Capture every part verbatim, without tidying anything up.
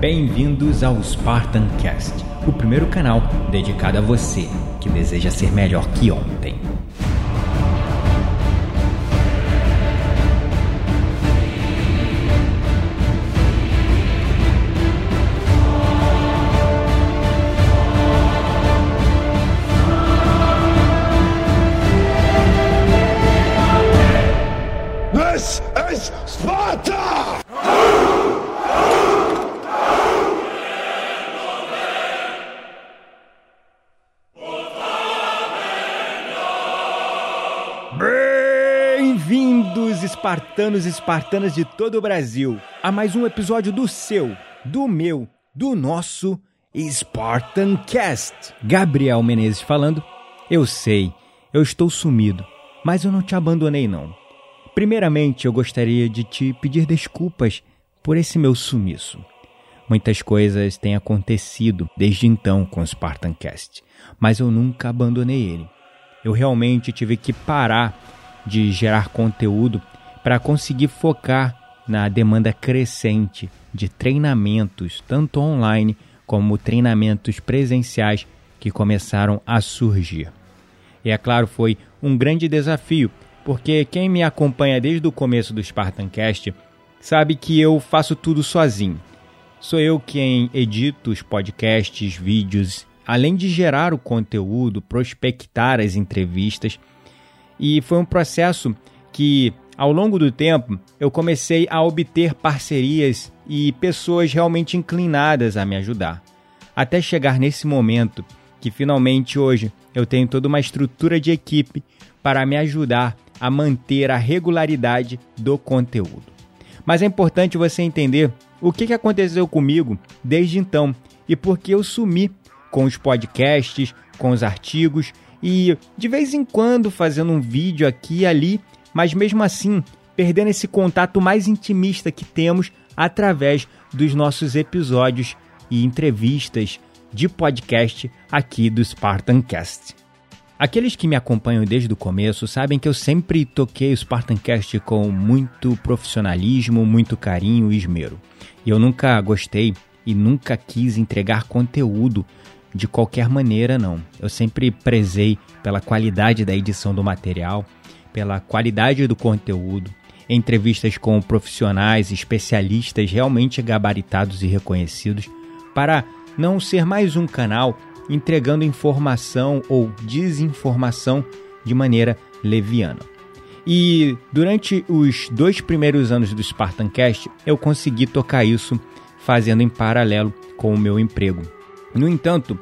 Bem-vindos ao SpartanCast, o primeiro canal dedicado a você que deseja ser melhor que ontem. Espartanos e espartanas de todo o Brasil, a mais um episódio do seu, do meu, do nosso SpartanCast. Gabriel Menezes falando. Eu sei, eu estou sumido, mas eu não te abandonei não. Primeiramente, eu gostaria de te pedir desculpas por esse meu sumiço. Muitas coisas têm acontecido desde então com o SpartanCast, mas eu nunca abandonei ele. Eu realmente tive que parar de gerar conteúdo para conseguir focar na demanda crescente de treinamentos, tanto online como treinamentos presenciais que começaram a surgir. E é claro, foi um grande desafio, porque quem me acompanha desde o começo do SpartanCast sabe que eu faço tudo sozinho. Sou eu quem edito os podcasts, vídeos, além de gerar o conteúdo, prospectar as entrevistas. E foi um processo que, ao longo do tempo, eu comecei a obter parcerias e pessoas realmente inclinadas a me ajudar, até chegar nesse momento que finalmente hoje eu tenho toda uma estrutura de equipe para me ajudar a manter a regularidade do conteúdo. Mas é importante você entender o que aconteceu comigo desde então e por que eu sumi com os podcasts, com os artigos e de vez em quando fazendo um vídeo aqui e ali, mas mesmo assim, perdendo esse contato mais intimista que temos através dos nossos episódios e entrevistas de podcast aqui do SpartanCast. Aqueles que me acompanham desde o começo sabem que eu sempre toquei o SpartanCast com muito profissionalismo, muito carinho e esmero. E eu nunca gostei e nunca quis entregar conteúdo de qualquer maneira, não. Eu sempre prezei pela qualidade da edição do material, pela qualidade do conteúdo, entrevistas com profissionais, especialistas realmente gabaritados e reconhecidos, para não ser mais um canal entregando informação ou desinformação de maneira leviana. E durante os dois primeiros anos do SpartanCast, eu consegui tocar isso fazendo em paralelo com o meu emprego. No entanto,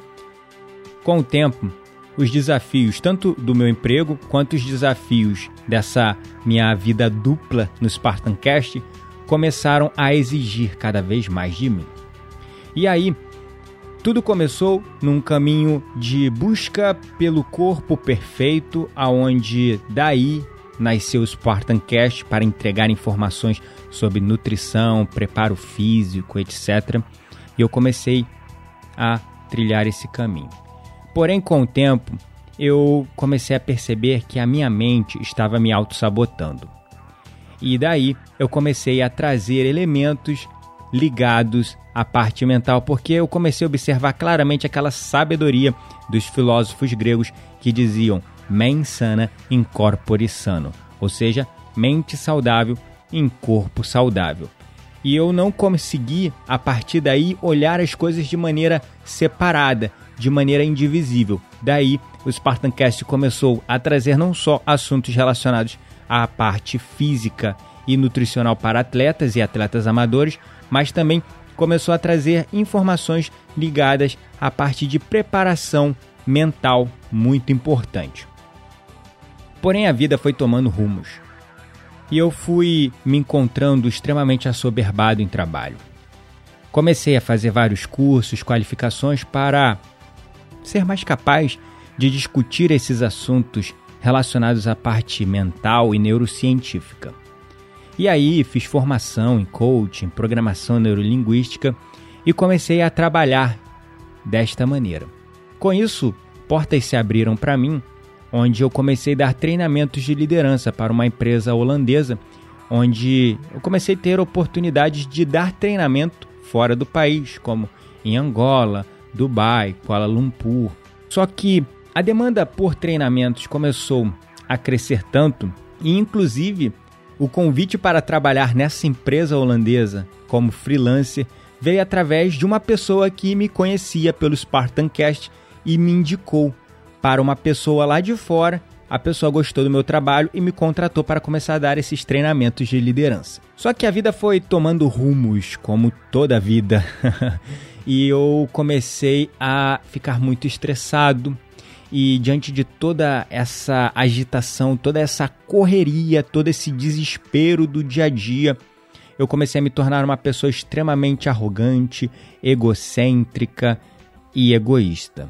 com o tempo, os desafios tanto do meu emprego quanto os desafios dessa minha vida dupla no SpartanCast começaram a exigir cada vez mais de mim. E aí, tudo começou num caminho de busca pelo corpo perfeito, aonde daí nasceu o SpartanCast para entregar informações sobre nutrição, preparo físico, etcétera. E eu comecei a trilhar esse caminho. Porém, com o tempo, eu comecei a perceber que a minha mente estava me autossabotando. E daí, eu comecei a trazer elementos ligados à parte mental, porque eu comecei a observar claramente aquela sabedoria dos filósofos gregos que diziam mens sana in corpore sano, ou seja, mente saudável em corpo saudável. E eu não consegui, a partir daí, olhar as coisas de maneira separada, de maneira indivisível. Daí, o SpartanCast começou a trazer não só assuntos relacionados à parte física e nutricional para atletas e atletas amadores, mas também começou a trazer informações ligadas à parte de preparação mental, muito importante. Porém, a vida foi tomando rumos. E eu fui me encontrando extremamente assoberbado em trabalho. Comecei a fazer vários cursos, qualificações para ser mais capaz de discutir esses assuntos relacionados à parte mental e neurocientífica. E aí fiz formação em coaching, programação neurolinguística e comecei a trabalhar desta maneira. Com isso, portas se abriram para mim, onde eu comecei a dar treinamentos de liderança para uma empresa holandesa, onde eu comecei a ter oportunidades de dar treinamento fora do país, como em Angola, Dubai, Kuala Lumpur. Só que a demanda por treinamentos começou a crescer tanto e, inclusive, o convite para trabalhar nessa empresa holandesa como freelancer veio através de uma pessoa que me conhecia pelo SpartanCast e me indicou para uma pessoa lá de fora. A pessoa gostou do meu trabalho e me contratou para começar a dar esses treinamentos de liderança. Só que a vida foi tomando rumos, como toda a vida. E eu comecei a ficar muito estressado. E diante de toda essa agitação, toda essa correria, todo esse desespero do dia a dia, eu comecei a me tornar uma pessoa extremamente arrogante, egocêntrica e egoísta.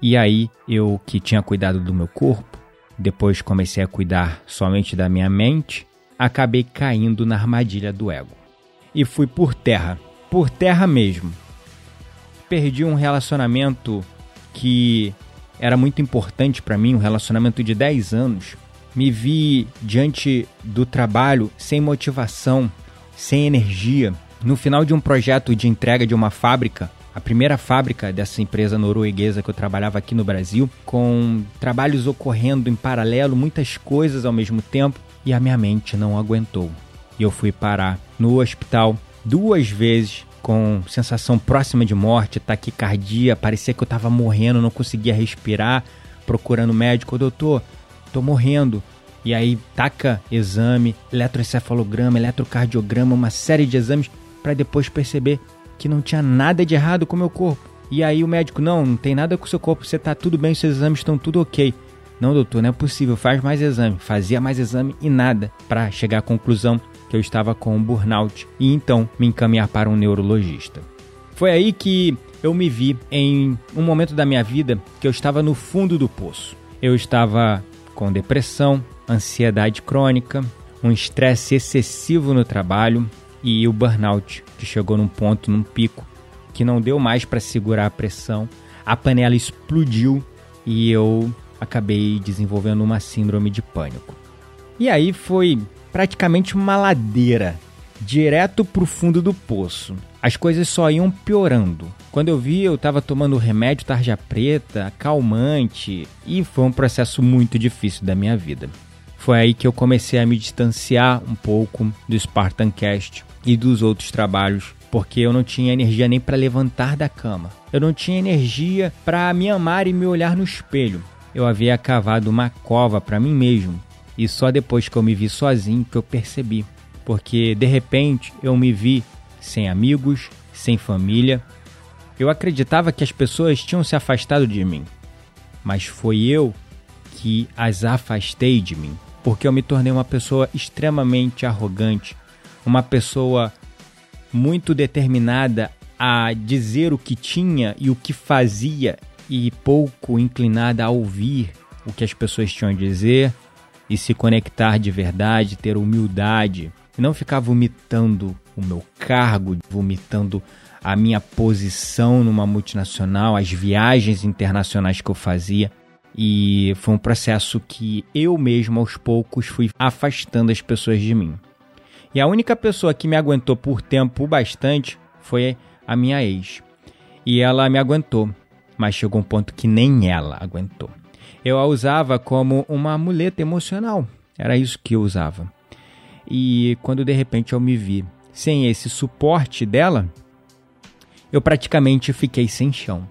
E aí, eu que tinha cuidado do meu corpo, depois comecei a cuidar somente da minha mente, acabei caindo na armadilha do ego. E fui por terra, por terra mesmo. Perdi um relacionamento que era muito importante para mim, um relacionamento de dez anos. Me vi diante do trabalho sem motivação, sem energia. No final de um projeto de entrega de uma fábrica, a primeira fábrica dessa empresa norueguesa que eu trabalhava aqui no Brasil, com trabalhos ocorrendo em paralelo, muitas coisas ao mesmo tempo, e a minha mente não aguentou. E eu fui parar no hospital duas vezes, com sensação próxima de morte, taquicardia, parecia que eu estava morrendo, não conseguia respirar, procurando médico, oh, doutor, tô morrendo. E aí taca exame, eletroencefalograma, eletrocardiograma, uma série de exames, para depois perceber que não tinha nada de errado com o meu corpo. E aí o médico, não, não tem nada com o seu corpo, você tá tudo bem, os seus exames estão tudo ok. Não, doutor, não é possível, faz mais exame. Fazia mais exame e nada, para chegar à conclusão que eu estava com um burnout e então me encaminhar para um neurologista. Foi aí que eu me vi em um momento da minha vida que eu estava no fundo do poço. Eu estava com depressão, ansiedade crônica, um estresse excessivo no trabalho e o burnout, que chegou num ponto, num pico, que não deu mais para segurar a pressão. A panela explodiu e eu acabei desenvolvendo uma síndrome de pânico. E aí foi praticamente uma ladeira, direto pro fundo do poço. As coisas só iam piorando. Quando eu vi, eu estava tomando remédio tarja preta, acalmante, e foi um processo muito difícil da minha vida. Foi aí que eu comecei a me distanciar um pouco do SpartanCast e dos outros trabalhos, porque eu não tinha energia nem para levantar da cama. Eu não tinha energia para me amar e me olhar no espelho. Eu havia cavado uma cova para mim mesmo. E só depois que eu me vi sozinho que eu percebi. Porque, de repente, eu me vi sem amigos, sem família. Eu acreditava que as pessoas tinham se afastado de mim. Mas foi eu que as afastei de mim. Porque eu me tornei uma pessoa extremamente arrogante. Uma pessoa muito determinada a dizer o que tinha e o que fazia. E pouco inclinada a ouvir o que as pessoas tinham a dizer. E se conectar de verdade, ter humildade. E não ficar vomitando o meu cargo, vomitando a minha posição numa multinacional, as viagens internacionais que eu fazia. E foi um processo que eu mesmo, aos poucos, fui afastando as pessoas de mim. E a única pessoa que me aguentou por tempo bastante foi a minha ex. E ela me aguentou, mas chegou um ponto que nem ela aguentou. Eu a usava como uma muleta emocional. Era isso que eu usava. E quando de repente eu me vi sem esse suporte dela, eu praticamente fiquei sem chão.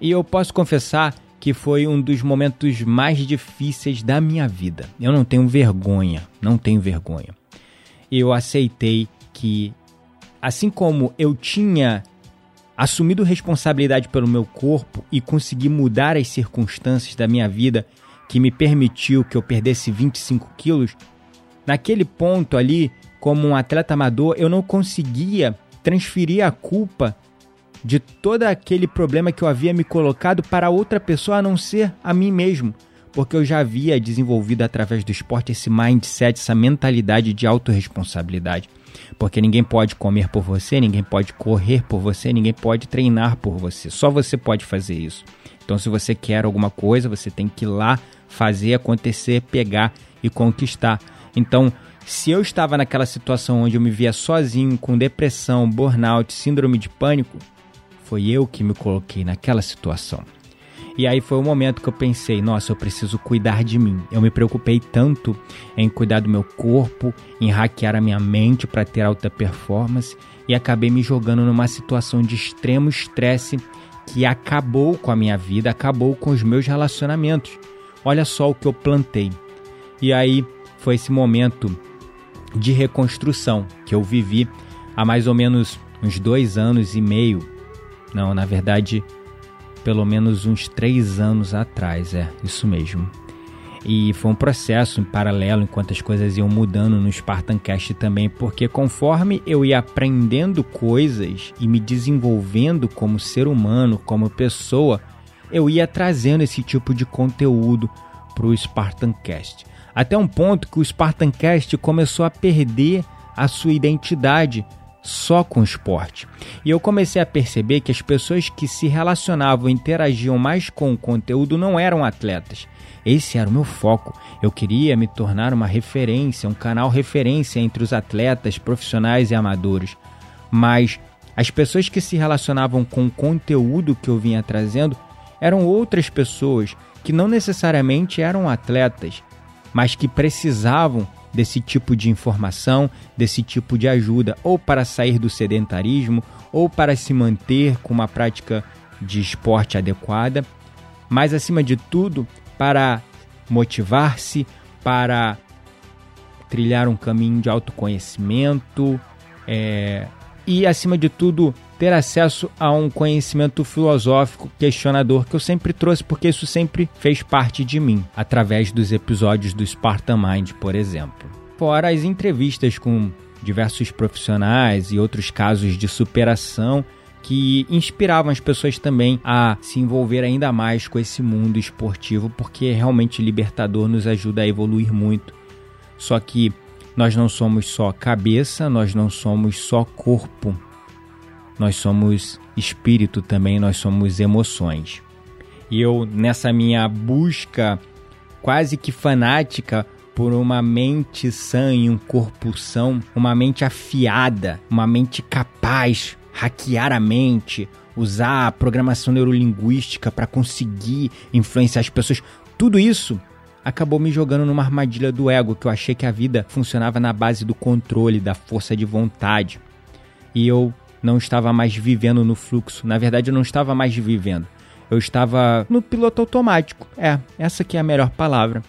E eu posso confessar que foi um dos momentos mais difíceis da minha vida. Eu não tenho vergonha, não tenho vergonha. Eu aceitei que, assim como eu tinha assumido responsabilidade pelo meu corpo e consegui mudar as circunstâncias da minha vida que me permitiu que eu perdesse vinte e cinco quilos, naquele ponto ali, como um atleta amador, eu não conseguia transferir a culpa de todo aquele problema que eu havia me colocado para outra pessoa, a não ser a mim mesmo, porque eu já havia desenvolvido através do esporte esse mindset, essa mentalidade de autorresponsabilidade. Porque ninguém pode comer por você, ninguém pode correr por você, ninguém pode treinar por você. Só você pode fazer isso. Então, se você quer alguma coisa, você tem que ir lá fazer acontecer, pegar e conquistar. Então, Se eu estava naquela situação onde eu me via sozinho, com depressão, burnout, síndrome de pânico, foi eu que me coloquei naquela situação. E aí foi o momento que eu pensei, nossa, eu preciso cuidar de mim. Eu me preocupei tanto em cuidar do meu corpo, em hackear a minha mente para ter alta performance e acabei me jogando numa situação de extremo estresse que acabou com a minha vida, acabou com os meus relacionamentos. Olha só o que eu plantei. E aí foi esse momento de reconstrução que eu vivi há mais ou menos uns dois anos e meio. Não, na verdade, pelo menos uns três anos atrás, é, isso mesmo. E foi um processo em paralelo, enquanto as coisas iam mudando no SpartanCast também, porque conforme eu ia aprendendo coisas e me desenvolvendo como ser humano, como pessoa, eu ia trazendo esse tipo de conteúdo para o SpartanCast. Até um ponto que o SpartanCast começou a perder a sua identidade só com o esporte. E eu comecei a perceber que as pessoas que se relacionavam e interagiam mais com o conteúdo não eram atletas. Esse era o meu foco. Eu queria me tornar uma referência, um canal referência entre os atletas, profissionais e amadores. Mas as pessoas que se relacionavam com o conteúdo que eu vinha trazendo eram outras pessoas que não necessariamente eram atletas, mas que precisavam desse tipo de informação, desse tipo de ajuda, ou para sair do sedentarismo, ou para se manter com uma prática de esporte adequada, mas acima de tudo, para motivar-se, para trilhar um caminho de autoconhecimento, é, e acima de tudo, ter acesso a um conhecimento filosófico questionador que eu sempre trouxe, porque isso sempre fez parte de mim, através dos episódios do Spartan Mind, por exemplo. Fora as entrevistas com diversos profissionais e outros casos de superação que inspiravam as pessoas também a se envolver ainda mais com esse mundo esportivo, porque é realmente libertador, nos ajuda a evoluir muito. Só que nós não somos só cabeça, nós não somos só corpo. Nós somos espírito também, nós somos emoções. E eu, nessa minha busca quase que fanática por uma mente sã e um corpo são, uma mente afiada, uma mente capaz, hackear a mente, usar a programação neurolinguística para conseguir influenciar as pessoas, tudo isso acabou me jogando numa armadilha do ego, que eu achei que a vida funcionava na base do controle, da força de vontade. E eu não estava mais vivendo no fluxo. Na verdade, eu não estava mais vivendo. Eu estava no piloto automático. É, essa que é a melhor palavra.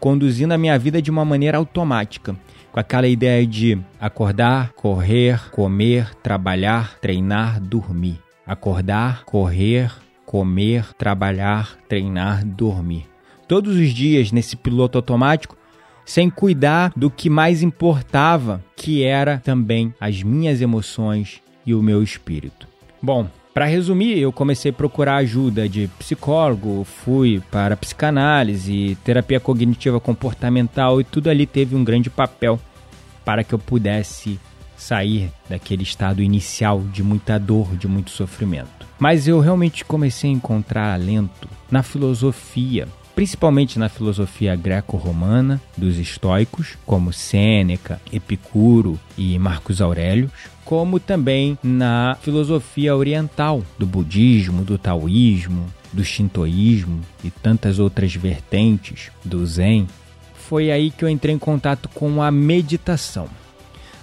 Conduzindo a minha vida de uma maneira automática. Com aquela ideia de acordar, correr, comer, trabalhar, treinar, dormir. Acordar, correr, comer, trabalhar, treinar, dormir. Todos os dias nesse piloto automático, sem cuidar do que mais importava, que era também as minhas emoções e o meu espírito. Bom, para resumir, eu comecei a procurar ajuda de psicólogo, fui para psicanálise, terapia cognitiva comportamental e tudo ali teve um grande papel para que eu pudesse sair daquele estado inicial de muita dor, de muito sofrimento. Mas eu realmente comecei a encontrar alento na filosofia, principalmente na filosofia greco-romana dos estoicos, como Sêneca, Epicuro e Marcos Aurélio, como também na filosofia oriental, do budismo, do taoísmo, do shintoísmo e tantas outras vertentes do Zen. Foi aí que eu entrei em contato com a meditação.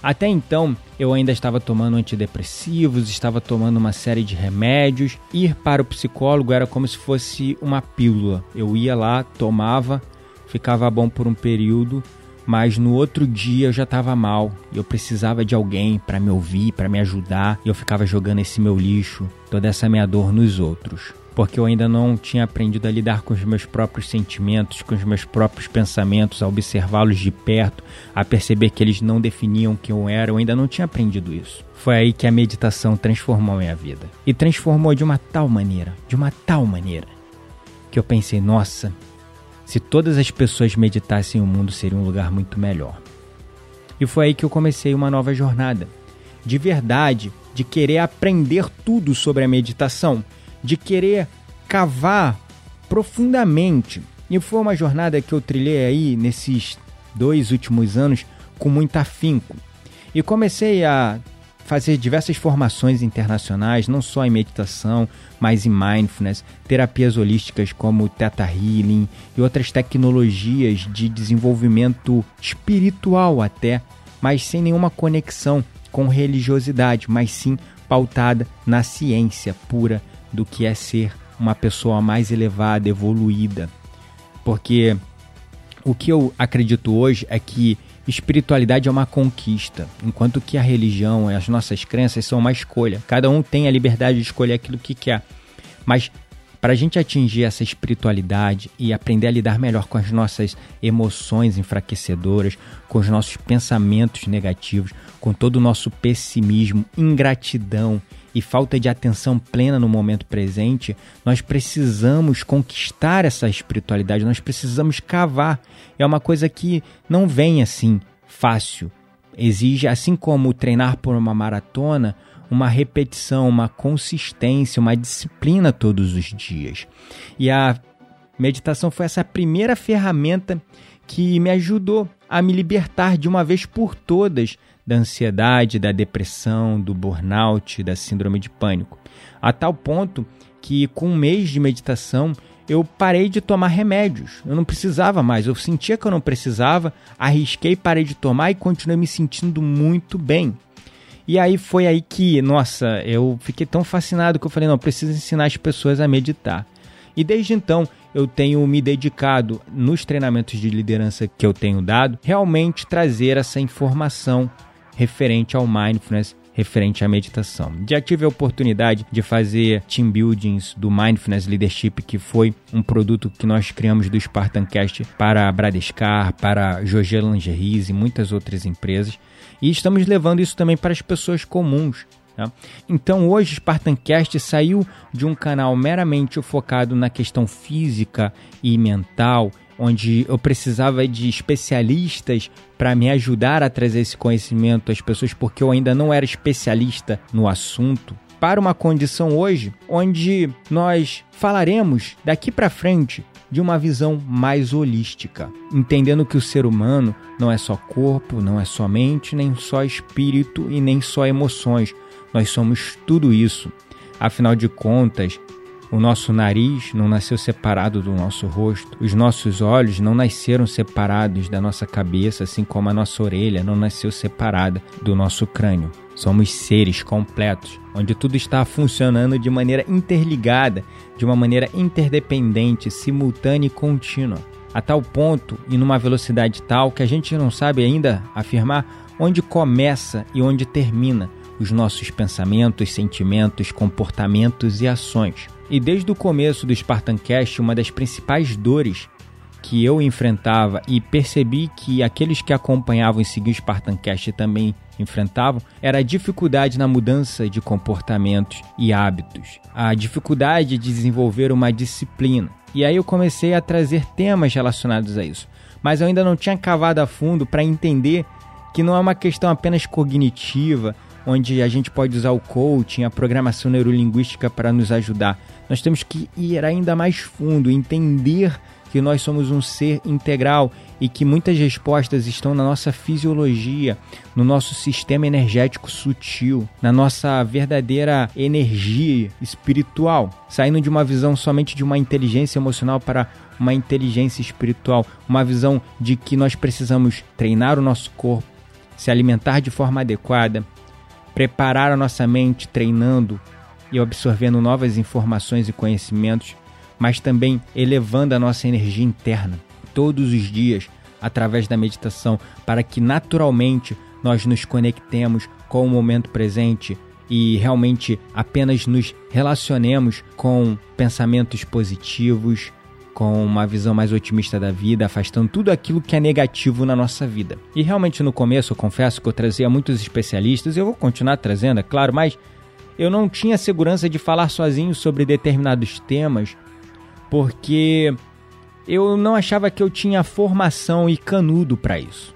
Até então, eu ainda estava tomando antidepressivos, estava tomando uma série de remédios. Ir para o psicólogo era como se fosse uma pílula. Eu ia lá, tomava, ficava bom por um período, mas no outro dia eu já estava mal. Eu precisava de alguém para me ouvir, para me ajudar. E eu ficava jogando esse meu lixo, toda essa minha dor nos outros. Porque eu ainda não tinha aprendido a lidar com os meus próprios sentimentos, com os meus próprios pensamentos, a observá-los de perto, a perceber que eles não definiam quem eu era, eu ainda não tinha aprendido isso. Foi aí que a meditação transformou a minha vida. E transformou de uma tal maneira, de uma tal maneira, que eu pensei, nossa, se todas as pessoas meditassem, o mundo seria um lugar muito melhor. E foi aí que eu comecei uma nova jornada, de verdade, de querer aprender tudo sobre a meditação, de querer cavar profundamente. E foi uma jornada que eu trilhei aí nesses dois últimos anos com muito afinco. E comecei a fazer diversas formações internacionais, não só em meditação, mas em mindfulness, terapias holísticas como Theta Healing e outras tecnologias de desenvolvimento espiritual até, mas sem nenhuma conexão com religiosidade, mas sim pautada na ciência pura do que é ser uma pessoa mais elevada, evoluída. Porque o que eu acredito hoje é que espiritualidade é uma conquista, enquanto que a religião e as nossas crenças são uma escolha. Cada um tem a liberdade de escolher aquilo que quer. Mas para a gente atingir essa espiritualidade e aprender a lidar melhor com as nossas emoções enfraquecedoras, com os nossos pensamentos negativos, com todo o nosso pessimismo, ingratidão e falta de atenção plena no momento presente, nós precisamos conquistar essa espiritualidade, nós precisamos cavar. É uma coisa que não vem assim fácil. Exige, assim como treinar por uma maratona, uma repetição, uma consistência, uma disciplina todos os dias. E a meditação foi essa primeira ferramenta que me ajudou a me libertar de uma vez por todas da ansiedade, da depressão, do burnout, da síndrome de pânico. A tal ponto que, com um mês de meditação, eu parei de tomar remédios. Eu não precisava mais, eu sentia que eu não precisava, arrisquei, parei de tomar e continuei me sentindo muito bem. E aí foi aí que, nossa, eu fiquei tão fascinado que eu falei, não, preciso ensinar as pessoas a meditar. E desde então, eu tenho me dedicado, nos treinamentos de liderança que eu tenho dado, realmente trazer essa informação referente ao mindfulness, referente à meditação. Já tive a oportunidade de fazer team buildings do Mindfulness Leadership, que foi um produto que nós criamos do SpartanCast para a Bradescar, para a Jorge Langeriz e muitas outras empresas. E estamos levando isso também para as pessoas comuns. Então hoje o SpartanCast saiu de um canal meramente focado na questão física e mental, onde eu precisava de especialistas para me ajudar a trazer esse conhecimento às pessoas, porque eu ainda não era especialista no assunto, para uma condição hoje onde nós falaremos daqui para frente de uma visão mais holística, entendendo que o ser humano não é só corpo, não é só mente, nem só espírito e nem só emoções. Nós somos tudo isso. Afinal de contas, o nosso nariz não nasceu separado do nosso rosto. Os nossos olhos não nasceram separados da nossa cabeça, assim como a nossa orelha não nasceu separada do nosso crânio. Somos seres completos, onde tudo está funcionando de maneira interligada, de uma maneira interdependente, simultânea e contínua. A tal ponto e numa velocidade tal que a gente não sabe ainda afirmar onde começa e onde termina os nossos pensamentos, sentimentos, comportamentos e ações. E desde o começo do SpartanCast, uma das principais dores que eu enfrentava e percebi que aqueles que acompanhavam e seguiam o SpartanCast também enfrentavam, era a dificuldade na mudança de comportamentos e hábitos, a dificuldade de desenvolver uma disciplina. E aí eu comecei a trazer temas relacionados a isso, mas eu ainda não tinha cavado a fundo para entender que não é uma questão apenas cognitiva, onde a gente pode usar o coaching, a programação neurolinguística para nos ajudar. Nós temos que ir ainda mais fundo, entender que nós somos um ser integral e que muitas respostas estão na nossa fisiologia, no nosso sistema energético sutil, na nossa verdadeira energia espiritual, saindo de uma visão somente de uma inteligência emocional para uma inteligência espiritual, uma visão de que nós precisamos treinar o nosso corpo, se alimentar de forma adequada, preparar a nossa mente treinando e absorvendo novas informações e conhecimentos, mas também elevando a nossa energia interna todos os dias através da meditação para que naturalmente nós nos conectemos com o momento presente e realmente apenas nos relacionemos com pensamentos positivos, com uma visão mais otimista da vida, afastando tudo aquilo que é negativo na nossa vida. E realmente no começo, eu confesso que eu trazia muitos especialistas, eu vou continuar trazendo, é claro, mas eu não tinha segurança de falar sozinho sobre determinados temas, porque eu não achava que eu tinha formação e canudo para isso.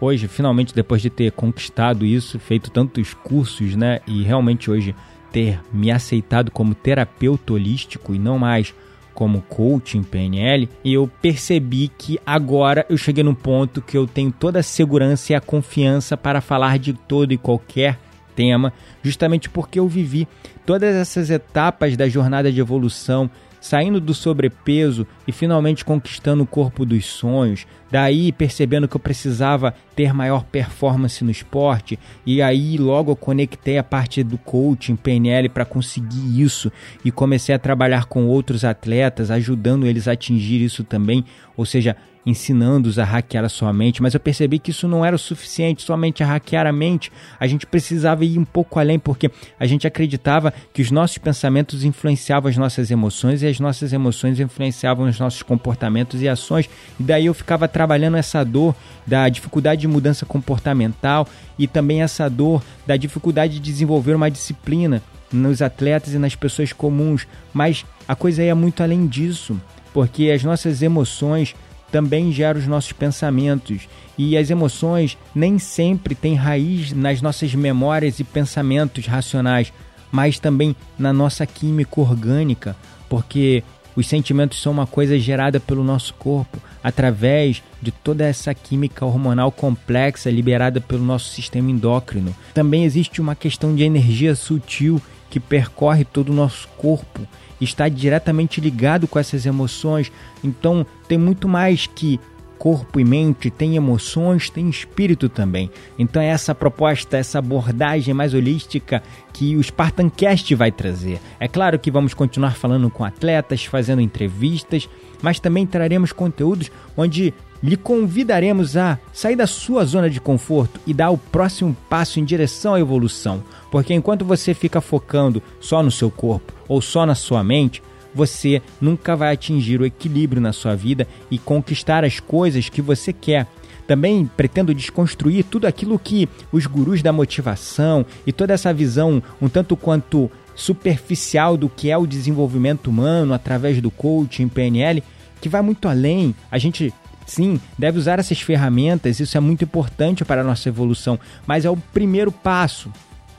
Hoje, finalmente, depois de ter conquistado isso, feito tantos cursos, né, e realmente hoje ter me aceitado como terapeuta holístico e não mais como coach em P N L, e eu percebi que agora eu cheguei num ponto que eu tenho toda a segurança e a confiança para falar de todo e qualquer tema, justamente porque eu vivi todas essas etapas da jornada de evolução, saindo do sobrepeso e finalmente conquistando o corpo dos sonhos, daí percebendo que eu precisava ter maior performance no esporte, e aí logo eu conectei a parte do coaching P N L para conseguir isso e comecei a trabalhar com outros atletas, ajudando eles a atingir isso também, ou seja, ensinando-os a hackear a sua mente, mas eu percebi que isso não era o suficiente somente a hackear a mente, a gente precisava ir um pouco além, porque a gente acreditava que os nossos pensamentos influenciavam as nossas emoções e as nossas emoções influenciavam os nossos comportamentos e ações, e daí eu ficava trabalhando essa dor da dificuldade de mudança comportamental e também essa dor da dificuldade de desenvolver uma disciplina nos atletas e nas pessoas comuns, mas a coisa ia muito além disso, porque as nossas emoções também gera os nossos pensamentos, e as emoções nem sempre têm raiz nas nossas memórias e pensamentos racionais, mas também na nossa química orgânica, porque os sentimentos são uma coisa gerada pelo nosso corpo, através de toda essa química hormonal complexa liberada pelo nosso sistema endócrino. Também existe uma questão de energia sutil que percorre todo o nosso corpo, está diretamente ligado com essas emoções, então tem muito mais que corpo e mente, tem emoções, tem espírito também. Então é essa proposta, essa abordagem mais holística que o SpartanCast vai trazer. É claro que vamos continuar falando com atletas, fazendo entrevistas, mas também traremos conteúdos onde lhe convidaremos a sair da sua zona de conforto e dar o próximo passo em direção à evolução, porque enquanto você fica focando só no seu corpo ou só na sua mente, você nunca vai atingir o equilíbrio na sua vida e conquistar as coisas que você quer. Também pretendo desconstruir tudo aquilo que os gurus da motivação e toda essa visão um tanto quanto superficial do que é o desenvolvimento humano através do coaching P N L, que vai muito além. A gente, sim, deve usar essas ferramentas, isso é muito importante para a nossa evolução, mas é o primeiro passo.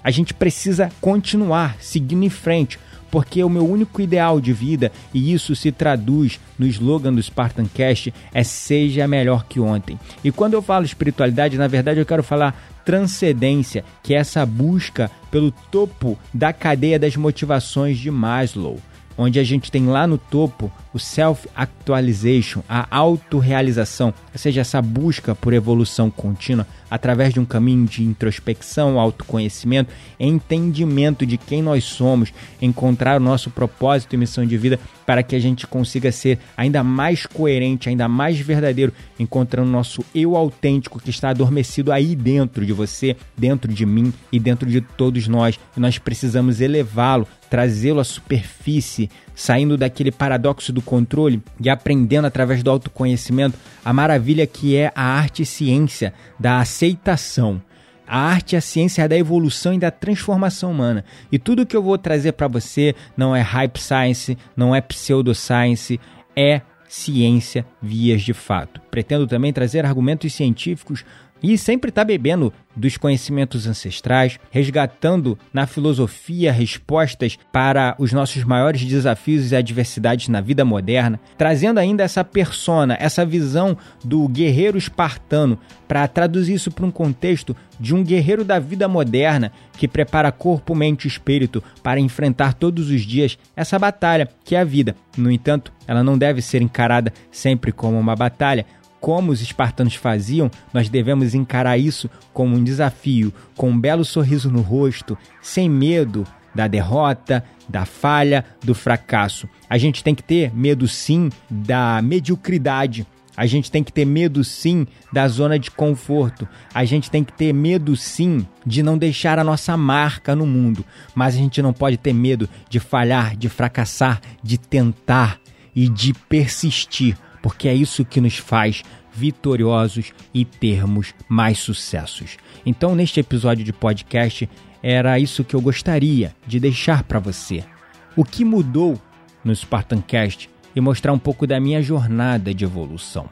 A gente precisa continuar seguindo em frente, porque o meu único ideal de vida, e isso se traduz no slogan do SpartanCast, é seja melhor que ontem. E quando eu falo espiritualidade, na verdade eu quero falar transcendência, que é essa busca pelo topo da cadeia das motivações de Maslow, onde a gente tem lá no topo o self-actualization, a autorrealização, ou seja, essa busca por evolução contínua através de um caminho de introspecção, autoconhecimento, entendimento de quem nós somos, encontrar o nosso propósito e missão de vida para que a gente consiga ser ainda mais coerente, ainda mais verdadeiro, encontrando o nosso eu autêntico que está adormecido aí dentro de você, dentro de mim e dentro de todos nós. E nós precisamos elevá-lo, trazê-lo à superfície, saindo daquele paradoxo do controle e aprendendo através do autoconhecimento a maravilha que é a arte e ciência da aceitação. A arte e a ciência é da evolução e da transformação humana. E tudo que eu vou trazer para você não é hype science, não é pseudoscience, é ciência vias de fato. Pretendo também trazer argumentos científicos e sempre estar tá bebendo dos conhecimentos ancestrais, resgatando na filosofia respostas para os nossos maiores desafios e adversidades na vida moderna, trazendo ainda essa persona, essa visão do guerreiro espartano, para traduzir isso para um contexto de um guerreiro da vida moderna que prepara corpo, mente e espírito para enfrentar todos os dias essa batalha que é a vida. No entanto, ela não deve ser encarada sempre como uma batalha, como os espartanos faziam, nós devemos encarar isso como um desafio, com um belo sorriso no rosto, sem medo da derrota, da falha, do fracasso. A gente tem que ter medo, sim, da mediocridade. A gente tem que ter medo, sim, da zona de conforto. A gente tem que ter medo, sim, de não deixar a nossa marca no mundo. Mas a gente não pode ter medo de falhar, de fracassar, de tentar e de persistir, porque é isso que nos faz vitoriosos e termos mais sucessos. Então, neste episódio de podcast, era isso que eu gostaria de deixar para você. O que mudou no SpartanCast e mostrar um pouco da minha jornada de evolução.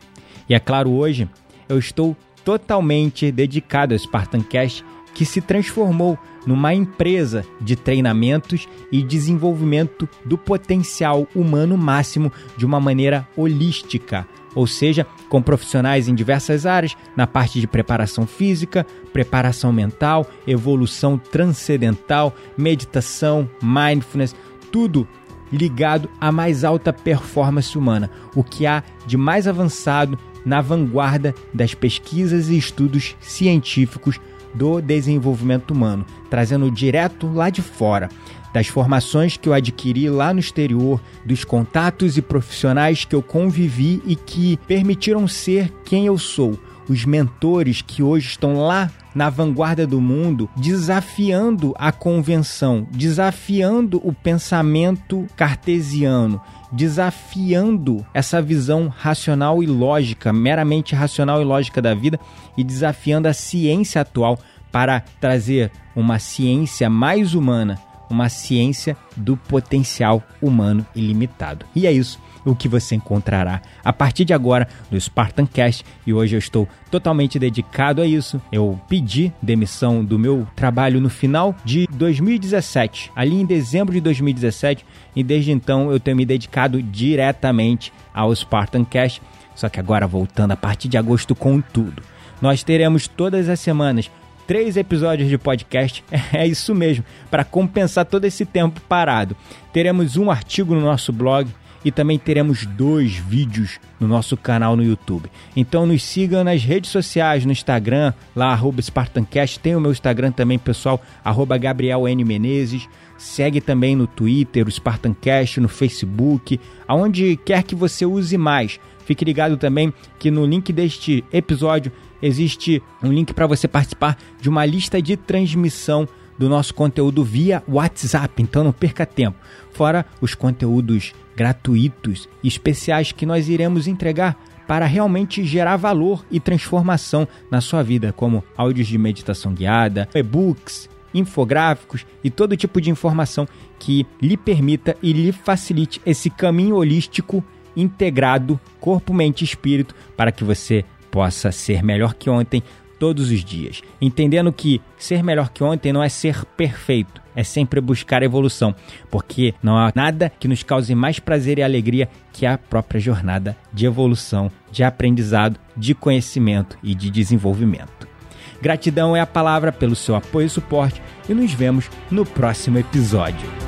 E é claro, hoje eu estou totalmente dedicado ao SpartanCast, que se transformou numa empresa de treinamentos e desenvolvimento do potencial humano máximo de uma maneira holística, ou seja, com profissionais em diversas áreas, na parte de preparação física, preparação mental, evolução transcendental, meditação, mindfulness, tudo ligado à mais alta performance humana, o que há de mais avançado na vanguarda das pesquisas e estudos científicos do desenvolvimento humano, trazendo direto lá de fora, das formações que eu adquiri lá no exterior, dos contatos e profissionais que eu convivi e que permitiram ser quem eu sou, os mentores que hoje estão lá na vanguarda do mundo, desafiando a convenção, desafiando o pensamento cartesiano, desafiando essa visão racional e lógica, meramente racional e lógica da vida, e desafiando a ciência atual para trazer uma ciência mais humana, uma ciência do potencial humano ilimitado. E é isso o que você encontrará a partir de agora no SpartanCast, e hoje eu estou totalmente dedicado a isso. Eu pedi demissão do meu trabalho no final de dois mil e dezessete, ali em dezembro de dois mil e dezessete, e desde então eu tenho me dedicado diretamente ao SpartanCast, só que agora voltando a partir de agosto com tudo. Nós teremos todas as semanas Três episódios de podcast, é isso mesmo, para compensar todo esse tempo parado. Teremos um artigo no nosso blog e também teremos dois vídeos no nosso canal no YouTube. Então nos siga nas redes sociais, no Instagram, lá arroba SpartanCast, tem o meu Instagram também pessoal, arroba Gabriel N. Menezes. Segue também no Twitter, o SpartanCast, no Facebook, aonde quer que você use mais. Fique ligado também que no link deste episódio existe um link para você participar de uma lista de transmissão do nosso conteúdo via WhatsApp, então não perca tempo. Fora os conteúdos gratuitos e especiais que nós iremos entregar para realmente gerar valor e transformação na sua vida, como áudios de meditação guiada, e-books, infográficos e todo tipo de informação que lhe permita e lhe facilite esse caminho holístico integrado, corpo, mente e espírito, para que você possa ser melhor que ontem todos os dias, entendendo que ser melhor que ontem não é ser perfeito, é sempre buscar evolução, porque não há nada que nos cause mais prazer e alegria que a própria jornada de evolução, de aprendizado, de conhecimento e de desenvolvimento. Gratidão é a palavra pelo seu apoio e suporte, e nos vemos no próximo episódio.